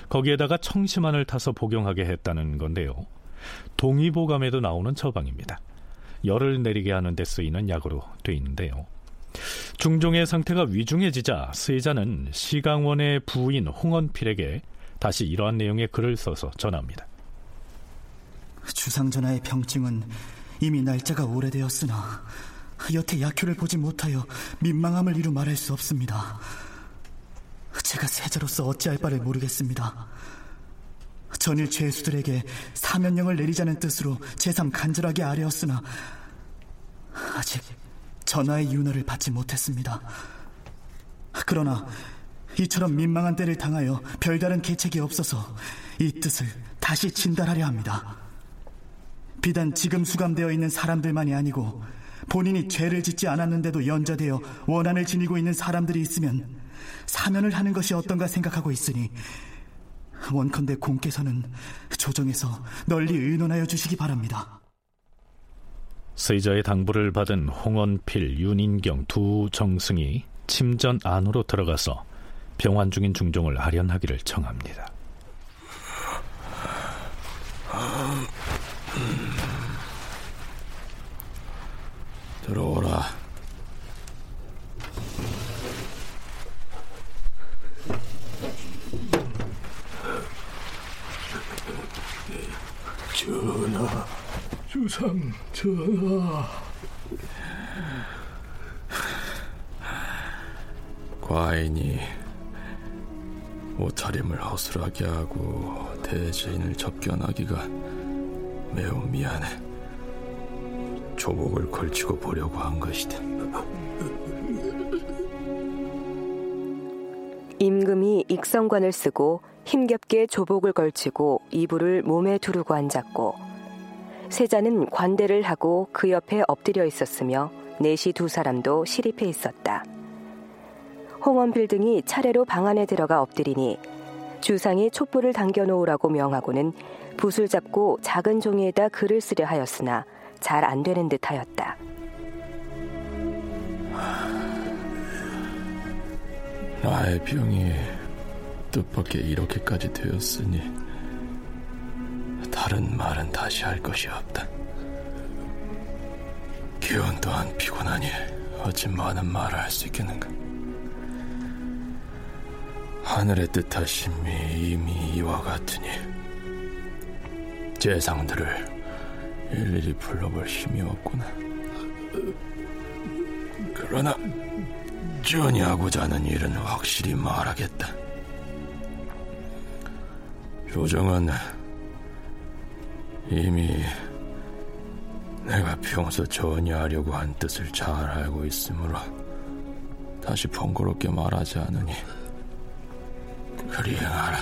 거기에다가 청심환을 타서 복용하게 했다는 건데요. 동의보감에도 나오는 처방입니다. 열을 내리게 하는 데 쓰이는 약으로 돼 있는데요. 중종의 상태가 위중해지자 세자는 시강원의 부인 홍언필에게 다시 이러한 내용의 글을 써서 전합니다. 주상전하의 병증은 이미 날짜가 오래되었으나 여태 약효를 보지 못하여 민망함을 이루 말할 수 없습니다. 제가 세자로서 어찌할 바를 모르겠습니다. 전일 죄수들에게 사면령을 내리자는 뜻으로 제삼 간절하게 아뢰었으나 아직 전하의 윤허를 받지 못했습니다. 그러나 이처럼 민망한 때를 당하여 별다른 계책이 없어서 이 뜻을 다시 진달하려 합니다. 비단 지금 수감되어 있는 사람들만이 아니고 본인이 죄를 짓지 않았는데도 연좌되어 원한을 지니고 있는 사람들이 있으면 사면을 하는 것이 어떤가 생각하고 있으니 원컨대 공께서는 조정에서 널리 의논하여 주시기 바랍니다. 세자의 당부를 받은 홍언필, 윤인경 두 정승이 침전 안으로 들어가서 병환 중인 중종을 아련하기를 청합니다. 들어오라. 전하, 주상 전하. 과인이 옷차림을 허술하게 하고 대시인을 접견하기가 매우 미안해. 조복을 걸치고 보려고 한 것이다. 임금이 익성관을 쓰고 힘겹게 조복을 걸치고 이불을 몸에 두르고 앉았고 세자는 관대를 하고 그 옆에 엎드려 있었으며 내시 두 사람도 시립해 있었다. 홍언필 등이 차례로 방 안에 들어가 엎드리니 주상이 촛불을 당겨놓으라고 명하고는 붓을 잡고 작은 종이에다 글을 쓰려 하였으나 잘 안 되는 듯 하였다. 나의 병이 뜻밖에 이렇게까지 되었으니 다른 말은 다시 할 것이 없다. 기운 또한 피곤하니 어찌 많은 말을 할 수 있겠는가. 하늘의 뜻하심이 이미 이와 같으니 재상들을 일일이 불러볼 힘이 없구나. 그러나 전이 하고자 하는 일은 확실히 말하겠다. 조정은 이미 내가 평소 전이 하려고 한 뜻을 잘 알고 있으므로 다시 번거롭게 말하지 않으니 그리 행하라.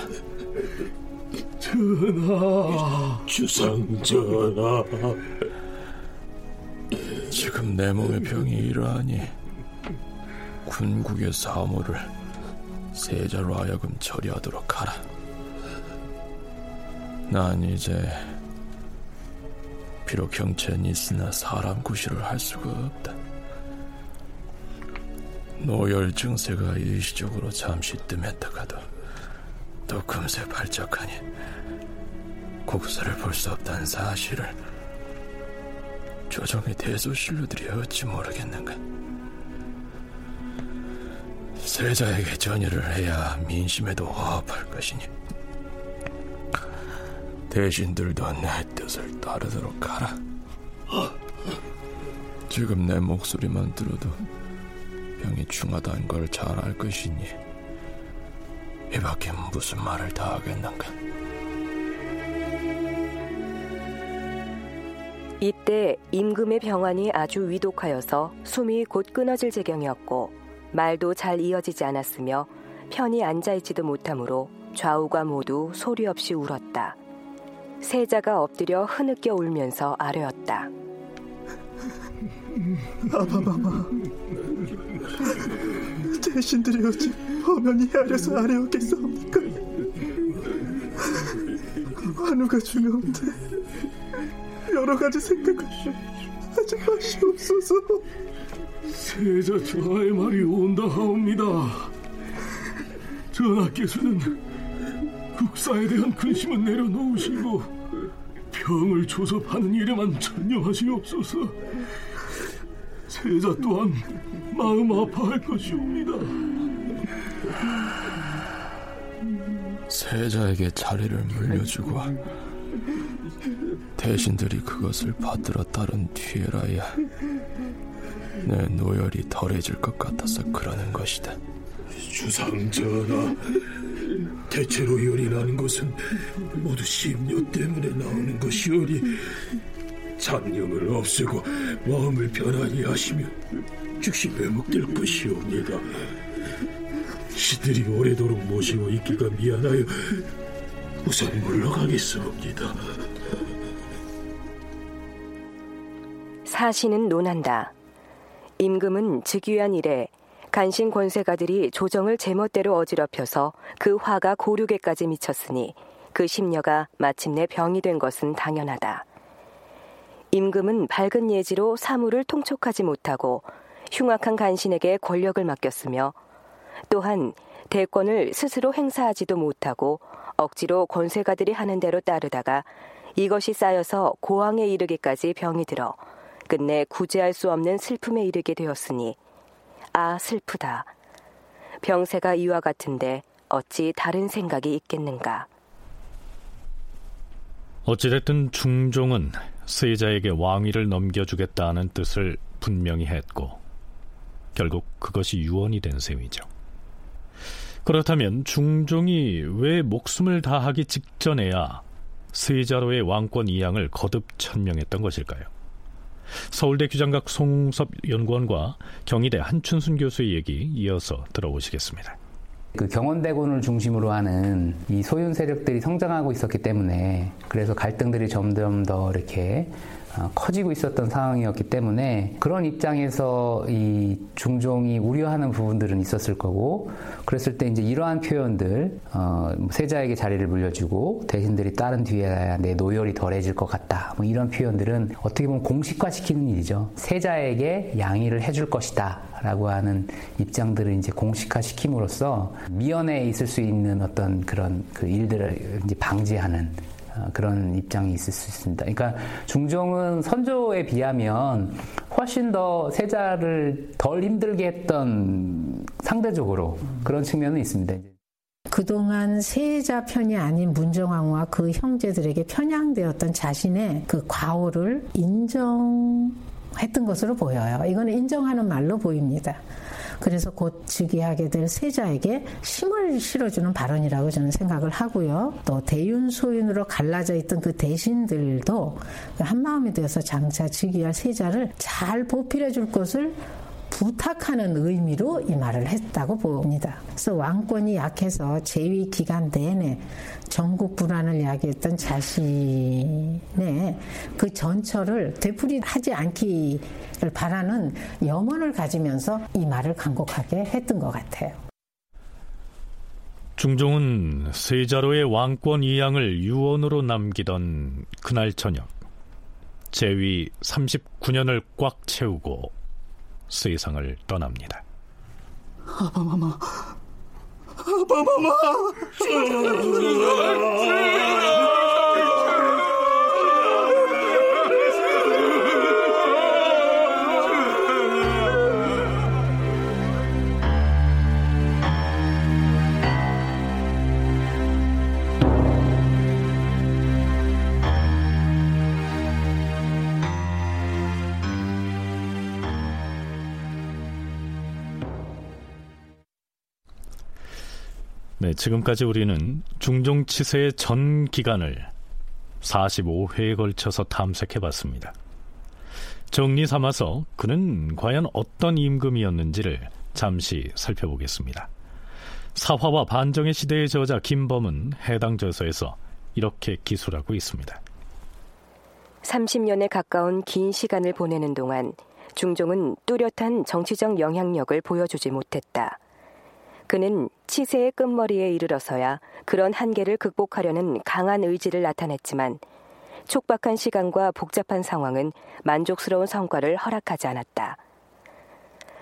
전하, 주상 전하. 지금 내 몸의 병이 이러하니 군국의 사무를 세자로 하여금 처리하도록 하라. 난 이제 비록 경체는 있으나 사람 구실을 할 수가 없다. 노열 증세가 일시적으로 잠시 뜸했다가도 또 금세 발작하니 국수를 볼 수 없다는 사실을 조정의 대소신료들이 어찌 모르겠는가. 세자에게 전유를 해야 민심에도 화합할 것이니 대신들도 내 뜻을 따르도록 하라. 지금 내 목소리만 들어도 병이 중하다는 걸 잘 알 것이니 이 밖에 무슨 말을 다 하겠는가. 이때 임금의 병환이 아주 위독하여서 숨이 곧 끊어질 지경이었고 말도 잘 이어지지 않았으며 편히 앉아있지도 못하므로 좌우가 모두 소리 없이 울었다. 세자가 엎드려 흐느껴 울면서 아뢰었다. 아마마마, 대신들이 어찌 범연히 헤아려서 아뢰었겠사옵니까? 환우가 중요한데 여러 가지 생각을 하지 마시옵소서. 세자 전하의 말이 온다 하옵니다. 전하께서는 국사에 대한 근심은 내려놓으시고 병을 조섭하는 일에만 전념하시옵소서. 세자 또한 마음 아파할 것이옵니다. 세자에게 자리를 물려주고 대신들이 그것을 받들어 따른 뒤에라야 내 노열이 덜해질 것 같아서 그러는 것이다. 주상전하, 대체로 열이 나는 것은 모두 심려 때문에 나오는 것이오니 잡념을 없애고 마음을 편안히 하시면 즉시 회복될 것이옵니다. 시들이 오래도록 모시고 있기가 미안하여 우선 물러가겠습니다. 사신은 논한다. 임금은 즉위한 이래 간신 권세가들이 조정을 제멋대로 어지럽혀서 그 화가 고륙에까지 미쳤으니 그 심려가 마침내 병이 된 것은 당연하다. 임금은 밝은 예지로 사물을 통촉하지 못하고 흉악한 간신에게 권력을 맡겼으며 또한 대권을 스스로 행사하지도 못하고 억지로 권세가들이 하는 대로 따르다가 이것이 쌓여서 고황에 이르기까지 병이 들어 끝내 구제할 수 없는 슬픔에 이르게 되었으니 아 슬프다. 병세가 이와 같은데 어찌 다른 생각이 있겠는가. 어찌됐든 중종은 세자에게 왕위를 넘겨주겠다는 뜻을 분명히 했고 결국 그것이 유언이 된 셈이죠. 그렇다면 중종이 왜 목숨을 다하기 직전에야 세자로의 왕권 이양을 거듭 천명했던 것일까요? 서울대 규장각 송웅섭 연구원과 경희대 한춘순 교수의 얘기 이어서 들어보시겠습니다. 그 경원대군을 중심으로 하는 이 소윤 세력들이 성장하고 있었기 때문에 그래서 갈등들이 점점 더 이렇게 커지고 있었던 상황이었기 때문에 그런 입장에서 이 중종이 우려하는 부분들은 있었을 거고 그랬을 때 이제 이러한 표현들 세자에게 자리를 물려주고 대신들이 따른 뒤에야 내 노열이 덜해질 것 같다 뭐 이런 표현들은 어떻게 보면 공식화시키는 일이죠. 세자에게 양의를 해줄 것이다 라고 하는 입장들을 이제 공식화시킴으로써 미연에 있을 수 있는 어떤 그런 그 일들을 이제 방지하는 그런 입장이 있을 수 있습니다. 그러니까 중종은 선조에 비하면 훨씬 더 세자를 덜 힘들게 했던 상대적으로 그런 측면은 있습니다. 그동안 세자 편이 아닌 문정왕후와 그 형제들에게 편향되었던 자신의 그 과오를 인정했던 것으로 보여요. 이거는 인정하는 말로 보입니다. 그래서 곧 즉위하게 될 세자에게 힘을 실어주는 발언이라고 저는 생각을 하고요. 또 대윤소윤으로 갈라져 있던 그 대신들도 한마음이 되어서 장차 즉위할 세자를 잘 보필해 줄 것을 부탁하는 의미로 이 말을 했다고 봅니다. 그래서 왕권이 약해서 재위 기간 내내 전국 분란을 야기했던 자신의 그 전철을 되풀이하지 않기를 바라는 염원을 가지면서 이 말을 간곡하게 했던 것 같아요. 중종은 세자로의 왕권 이양을 유언으로 남기던 그날 저녁 재위 39년을 꽉 채우고 세상을 떠납니다. 아바마마, 아바마마. 네, 지금까지 우리는 중종치세의 전 기간을 45회에 걸쳐서 탐색해봤습니다. 정리 삼아서 그는 과연 어떤 임금이었는지를 잠시 살펴보겠습니다. 사화와 반정의 시대의 저자 김범은 해당 저서에서 이렇게 기술하고 있습니다. 30년에 가까운 긴 시간을 보내는 동안 중종은 뚜렷한 정치적 영향력을 보여주지 못했다. 그는 치세의 끝머리에 이르러서야 그런 한계를 극복하려는 강한 의지를 나타냈지만 촉박한 시간과 복잡한 상황은 만족스러운 성과를 허락하지 않았다.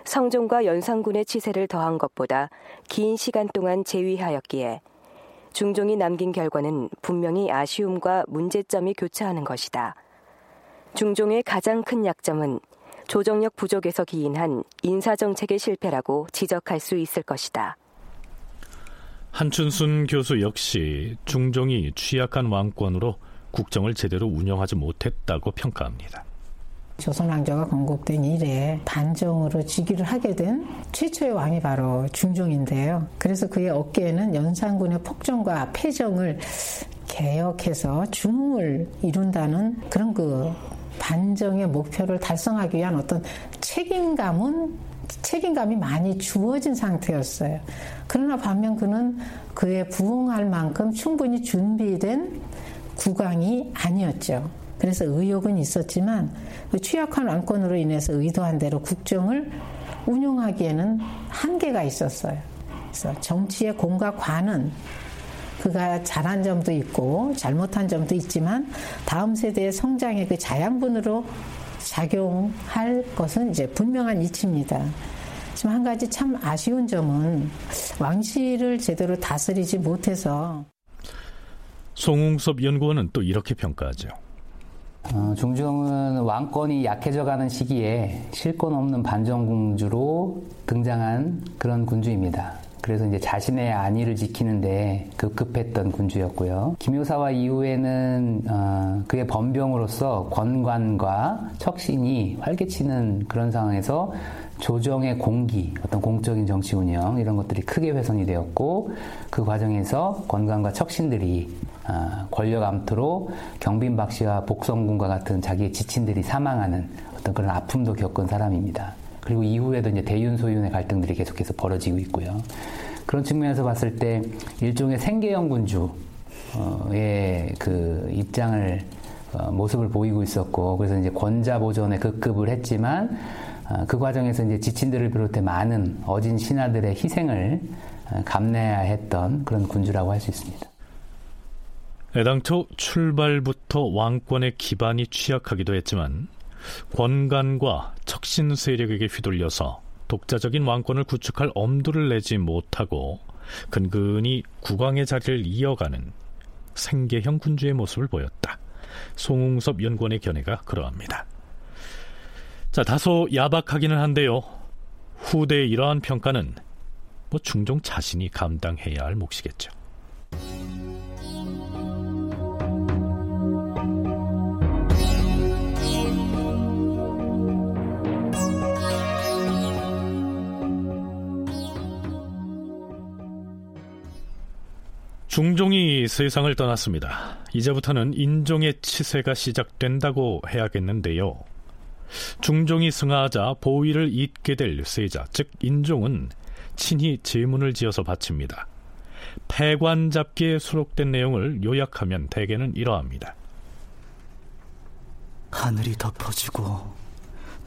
성종과 연산군의 치세를 더한 것보다 긴 시간 동안 재위하였기에 중종이 남긴 결과는 분명히 아쉬움과 문제점이 교차하는 것이다. 중종의 가장 큰 약점은 조정력 부족에서 기인한 인사정책의 실패라고 지적할 수 있을 것이다. 한춘순 교수 역시 중종이 취약한 왕권으로 국정을 제대로 운영하지 못했다고 평가합니다. 조선왕조가 건국된 이래 단정으로 즉위를 하게 된 최초의 왕이 바로 중종인데요. 그래서 그의 어깨에는 연산군의 폭정과 패정을 개혁해서 중흥을 이룬다는 그런 그 반정의 목표를 달성하기 위한 어떤 책임감이 많이 주어진 상태였어요. 그러나 반면 그는 그에 부응할 만큼 충분히 준비된 국왕이 아니었죠. 그래서 의욕은 있었지만 취약한 왕권으로 인해서 의도한 대로 국정을 운영하기에는 한계가 있었어요. 그래서 정치의 공과 관은 그가 잘한 점도 있고 잘못한 점도 있지만 다음 세대의 성장의 그 자양분으로 작용할 것은 이제 분명한 이치입니다. 지금 한 가지 참 아쉬운 점은 왕실을 제대로 다스리지 못해서. 송웅섭 연구원은 또 이렇게 평가하죠. 중종은 왕권이 약해져가는 시기에 실권 없는 반정군주로 등장한 그런 군주입니다. 그래서 이제 자신의 안위를 지키는데 급급했던 군주였고요. 김효사화 이후에는 그의 번병으로서 권관과 척신이 활개치는 그런 상황에서 조정의 공기, 어떤 공적인 정치 운영 이런 것들이 크게 훼손이 되었고 그 과정에서 권관과 척신들이 권력 암투로 경빈박씨와 복성군과 같은 자기의 지친들이 사망하는 어떤 그런 아픔도 겪은 사람입니다. 그리고 이후에도 이제 대윤, 소윤의 갈등들이 계속해서 벌어지고 있고요. 그런 측면에서 봤을 때 일종의 생계형 군주의 그 입장을 모습을 보이고 있었고, 그래서 이제 권자 보존에 급급을 했지만 그 과정에서 이제 지친들을 비롯해 많은 어진 신하들의 희생을 감내해야 했던 그런 군주라고 할 수 있습니다. 애당초 출발부터 왕권의 기반이 취약하기도 했지만. 권간과 척신 세력에게 휘둘려서 독자적인 왕권을 구축할 엄두를 내지 못하고 근근히 국왕의 자리를 이어가는 생계형 군주의 모습을 보였다. 송웅섭 연구원의 견해가 그러합니다. 자, 다소 야박하기는 한데요. 후대의 이러한 평가는 중종 자신이 감당해야 할 몫이겠죠. 중종이 세상을 떠났습니다. 이제부터는 인종의 치세가 시작된다고 해야겠는데요. 중종이 승하하자 보위를 잇게 될 세자, 즉 인종은 친히 제문을 지어서 바칩니다. 패관잡기에 수록된 내용을 요약하면 대개는 이러합니다. 하늘이 덮어지고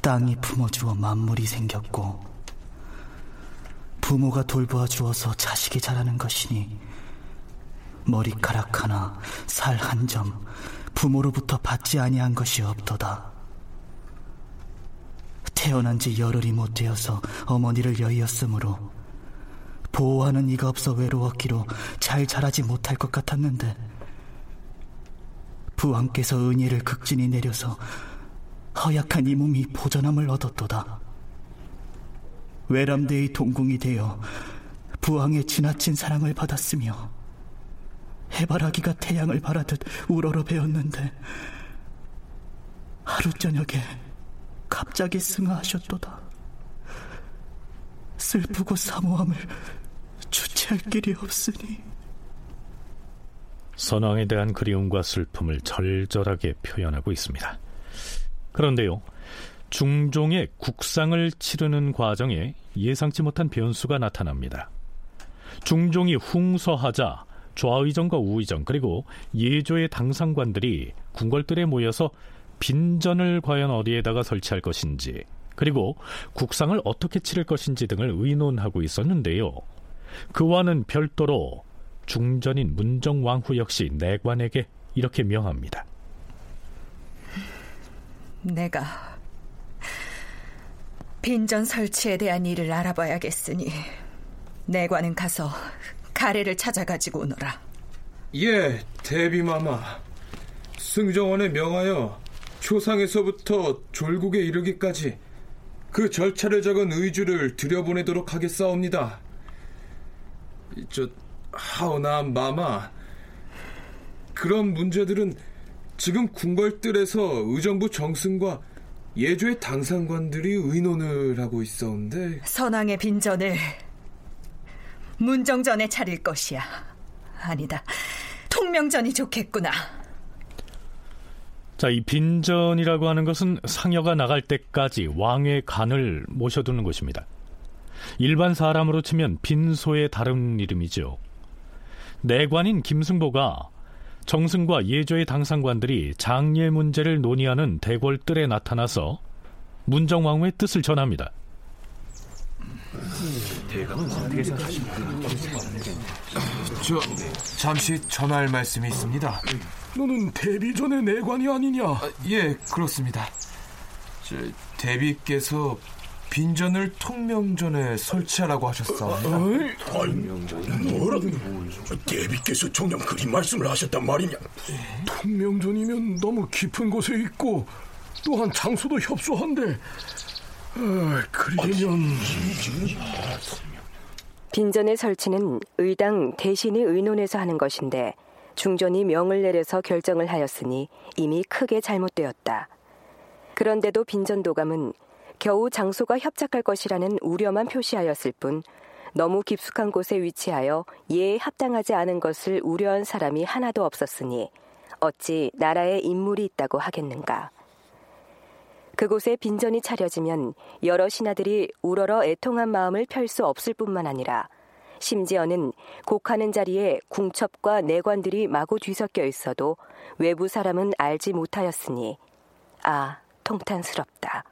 땅이 품어주어 만물이 생겼고 부모가 돌보아 주어서 자식이 자라는 것이니 머리카락 하나, 살 한 점, 부모로부터 받지 아니한 것이 없도다. 태어난 지 열흘이 못 되어서 어머니를 여의었으므로 보호하는 이가 없어 외로웠기로 잘 자라지 못할 것 같았는데 부왕께서 은혜를 극진히 내려서 허약한 이 몸이 보전함을 얻었도다. 외람되이 동궁이 되어 부왕의 지나친 사랑을 받았으며 해바라기가 태양을 바라듯 우러러 베었는데 하루 저녁에 갑자기 승하하셨도다. 슬프고 사모함을 주체 피할 길이 없으니. 선왕에 대한 그리움과 슬픔을 절절하게 표현하고 있습니다. 그런데요, 중종의 국상을 치르는 과정에 예상치 못한 변수가 나타납니다. 중종이 흥서하자 좌의정과 우의정 그리고 예조의 당상관들이 궁궐들에 모여서 빈전을 과연 어디에다가 설치할 것인지 그리고 국상을 어떻게 치를 것인지 등을 의논하고 있었는데요. 그와는 별도로 중전인 문정왕후 역시 내관에게 이렇게 명합니다. 내가 빈전 설치에 대한 일을 알아봐야겠으니 내관은 가서 가래를 찾아가지고 오너라. 예, 대비마마. 승정원에 명하여 초상에서부터 졸국에 이르기까지 그 절차를 적은 의주를 들여보내도록 하겠사옵니다. 저 하오나 마마, 그런 문제들은 지금 궁궐뜰에서 의정부 정승과 예조의 당상관들이 의논을 하고 있었는데 선왕의 빈전을 문정전에 차릴 것이야. 아니다, 통명전이 좋겠구나. 자, 이 빈전이라고 하는 것은 상여가 나갈 때까지 왕의 간을 모셔두는 것입니다. 일반 사람으로 치면 빈소의 다른 이름이죠. 내관인 김승보가 정승과 예조의 당상관들이 장례 문제를 논의하는 대궐뜰에 나타나서 문정왕후의 뜻을 전합니다. 저 잠시 전할 말씀이 있습니다. 너는 대비 전의 내관이 아니냐? 아, 예, 그렇습니다. 대비께서 빈전을 통명전에 설치하라고 하셨사옵니다. 대비께서 정녕 그리 말씀을 하셨단 말이냐? 네? 통명전이면 너무 깊은 곳에 있고 또한 장소도 협소한데 그리면 빈전의 설치는 의당 대신이 의논해서 하는 것인데 중전이 명을 내려서 결정을 하였으니 이미 크게 잘못되었다. 그런데도 빈전도감은 겨우 장소가 협착할 것이라는 우려만 표시하였을 뿐 너무 깊숙한 곳에 위치하여 예에 합당하지 않은 것을 우려한 사람이 하나도 없었으니 어찌 나라에 인물이 있다고 하겠는가. 그곳에 빈전이 차려지면 여러 신하들이 우러러 애통한 마음을 펼 수 없을 뿐만 아니라 심지어는 곡하는 자리에 궁첩과 내관들이 마구 뒤섞여 있어도 외부 사람은 알지 못하였으니 아, 통탄스럽다.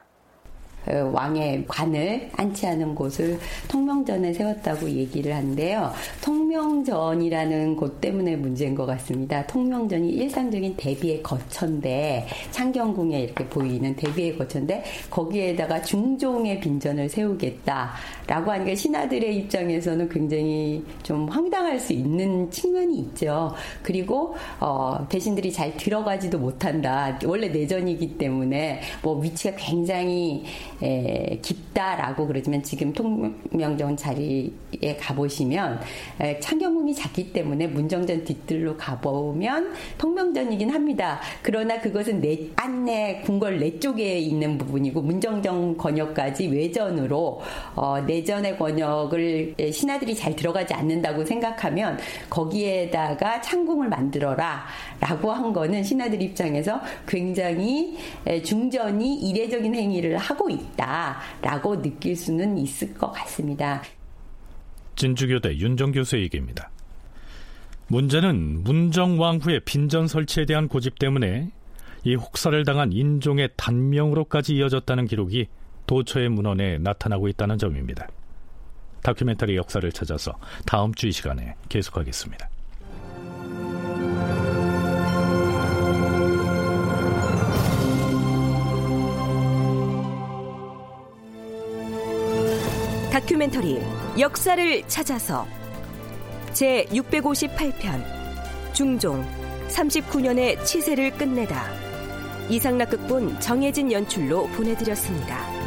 왕의 관을 안치하는 곳을 통명전에 세웠다고 얘기를 하는데요. 통명전이라는 곳 때문에 문제인 것 같습니다. 통명전이 일상적인 대비의 거처인데 창경궁에 이렇게 보이는 대비의 거처인데 거기에다가 중종의 빈전을 세우겠다라고 하니까 신하들의 입장에서는 굉장히 좀 황당할 수 있는 측면이 있죠. 그리고 대신들이 잘 들어가지도 못한다. 원래 내전이기 때문에 뭐 위치가 굉장히 깊다라고 그러지만 지금 통명전 자리에 가보시면 창경궁이 작기 때문에 문정전 뒤뜰로 가보면 통명전이긴 합니다. 그러나 그것은 안내 궁궐 내 쪽에 있는 부분이고 문정전 권역까지 외전으로 내전의 권역을 신하들이 잘 들어가지 않는다고 생각하면 거기에다가 창궁을 만들어라 라고 한 거는 신하들 입장에서 굉장히 중전이 이례적인 행위를 하고 있다라고 느낄 수는 있을 것 같습니다. 진주교대 윤정 교수의 얘기입니다. 문제는 문정왕후의 빈전 설치에 대한 고집 때문에 이 혹사를 당한 인종의 단명으로까지 이어졌다는 기록이 도처의 문헌에 나타나고 있다는 점입니다. 다큐멘터리 역사를 찾아서 다음 주 이 시간에 계속하겠습니다. 다큐멘터리 역사를 찾아서 제658편 중종 39년의 치세를 끝내다 이상락 극본 정혜진 연출로 보내드렸습니다.